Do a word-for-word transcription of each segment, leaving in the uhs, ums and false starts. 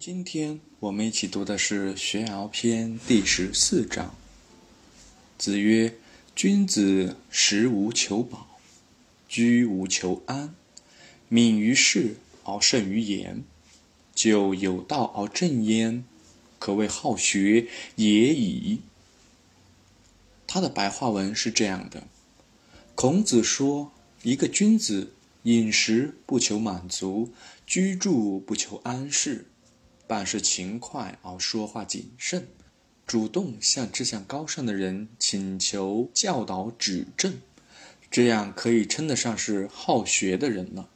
今天我们一起读的是《学而篇》第十四章。子曰：君子食无求饱，居无求安，敏于事而慎于言，就有道而正焉，可谓好学也已。他的白话文是这样的：孔子说，一个君子饮食不求满足，居住不求安适，办事勤快而说话谨慎，主动向志向高尚的人请求教导指正，这样可以称得上是好学的人了。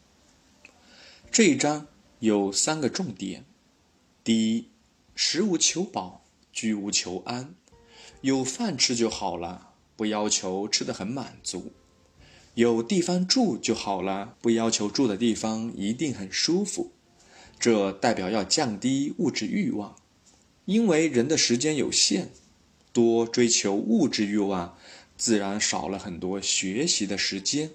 这一章有三个重点。第一，食无求饱，居无求安，有饭吃就好了，不要求吃得很满足；有地方住就好了，不要求住的地方一定很舒服。这代表要降低物质欲望，因为人的时间有限，多追求物质欲望，自然少了很多学习的时间。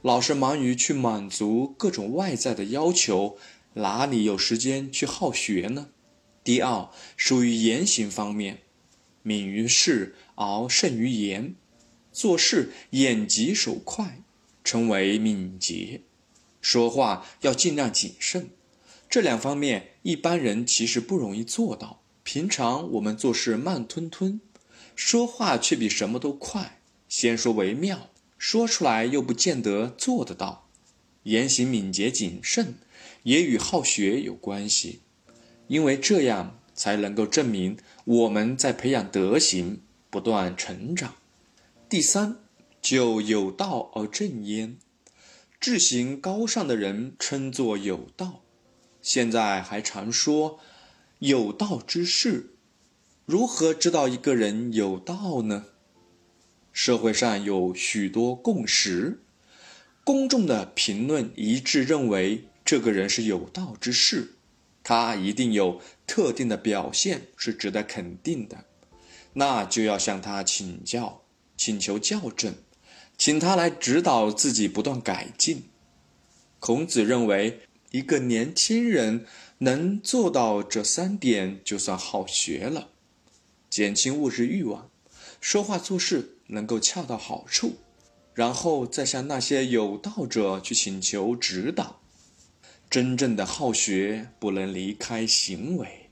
老是忙于去满足各种外在的要求，哪里有时间去好学呢？第二，属于言行方面，敏于事而慎于言，做事眼疾手快，称为敏捷。说话要尽量谨慎，这两方面一般人其实不容易做到。平常我们做事慢吞吞，说话却比什么都快，先说为妙，说出来又不见得做得到。言行敏捷谨慎也与好学有关系，因为这样才能够证明我们在培养德行，不断成长。第三，就有道而正焉，志行高尚的人称作有道。现在还常说有道之士，如何知道一个人有道呢？社会上有许多共识，公众的评论一致认为这个人是有道之士，他一定有特定的表现是值得肯定的，那就要向他请教，请求校正，请他来指导自己不断改进。孔子认为一个年轻人能做到这三点就算好学了：减轻物质欲望，说话做事能够恰到好处，然后再向那些有道者去请求指导。真正的好学不能离开行为，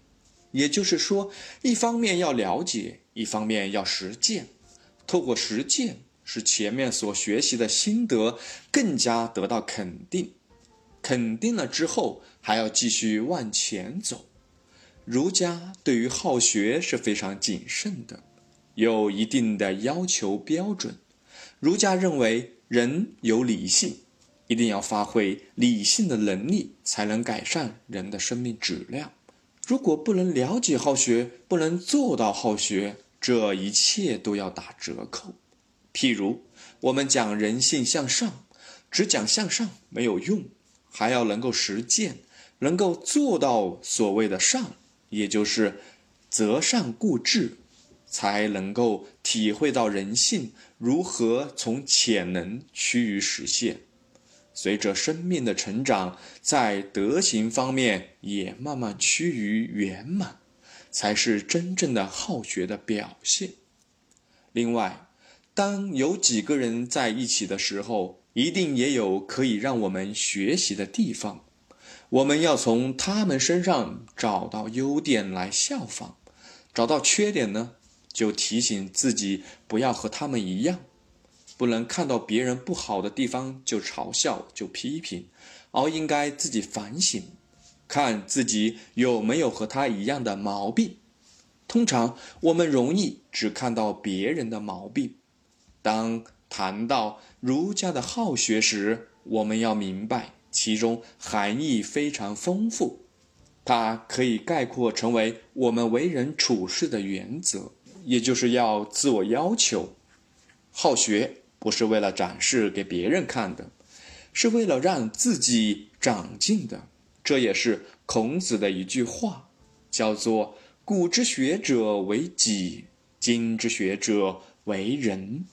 也就是说，一方面要了解，一方面要实践。透过实践，使前面所学习的心得更加得到肯定，肯定了之后还要继续往前走。儒家对于好学是非常谨慎的，有一定的要求标准。儒家认为人有理性，一定要发挥理性的能力，才能改善人的生命质量。如果不能了解好学，不能做到好学，这一切都要打折扣。譬如我们讲人性向上，只讲向上没有用，还要能够实践，能够做到所谓的上，也就是择善固执，才能够体会到人性如何从潜能趋于实现。随着生命的成长，在德行方面也慢慢趋于圆满，才是真正的好学的表现。另外，当有几个人在一起的时候，一定也有可以让我们学习的地方，我们要从他们身上找到优点来效仿，找到缺点呢，就提醒自己不要和他们一样，不能看到别人不好的地方就嘲笑就批评，而应该自己反省，看自己有没有和他一样的毛病。通常我们容易只看到别人的毛病。当谈到儒家的好学时，我们要明白其中含义非常丰富，它可以概括成为我们为人处事的原则，也就是要自我要求。好学不是为了展示给别人看的，是为了让自己长进的。这也是孔子的一句话，叫做古之学者为己，今之学者为人。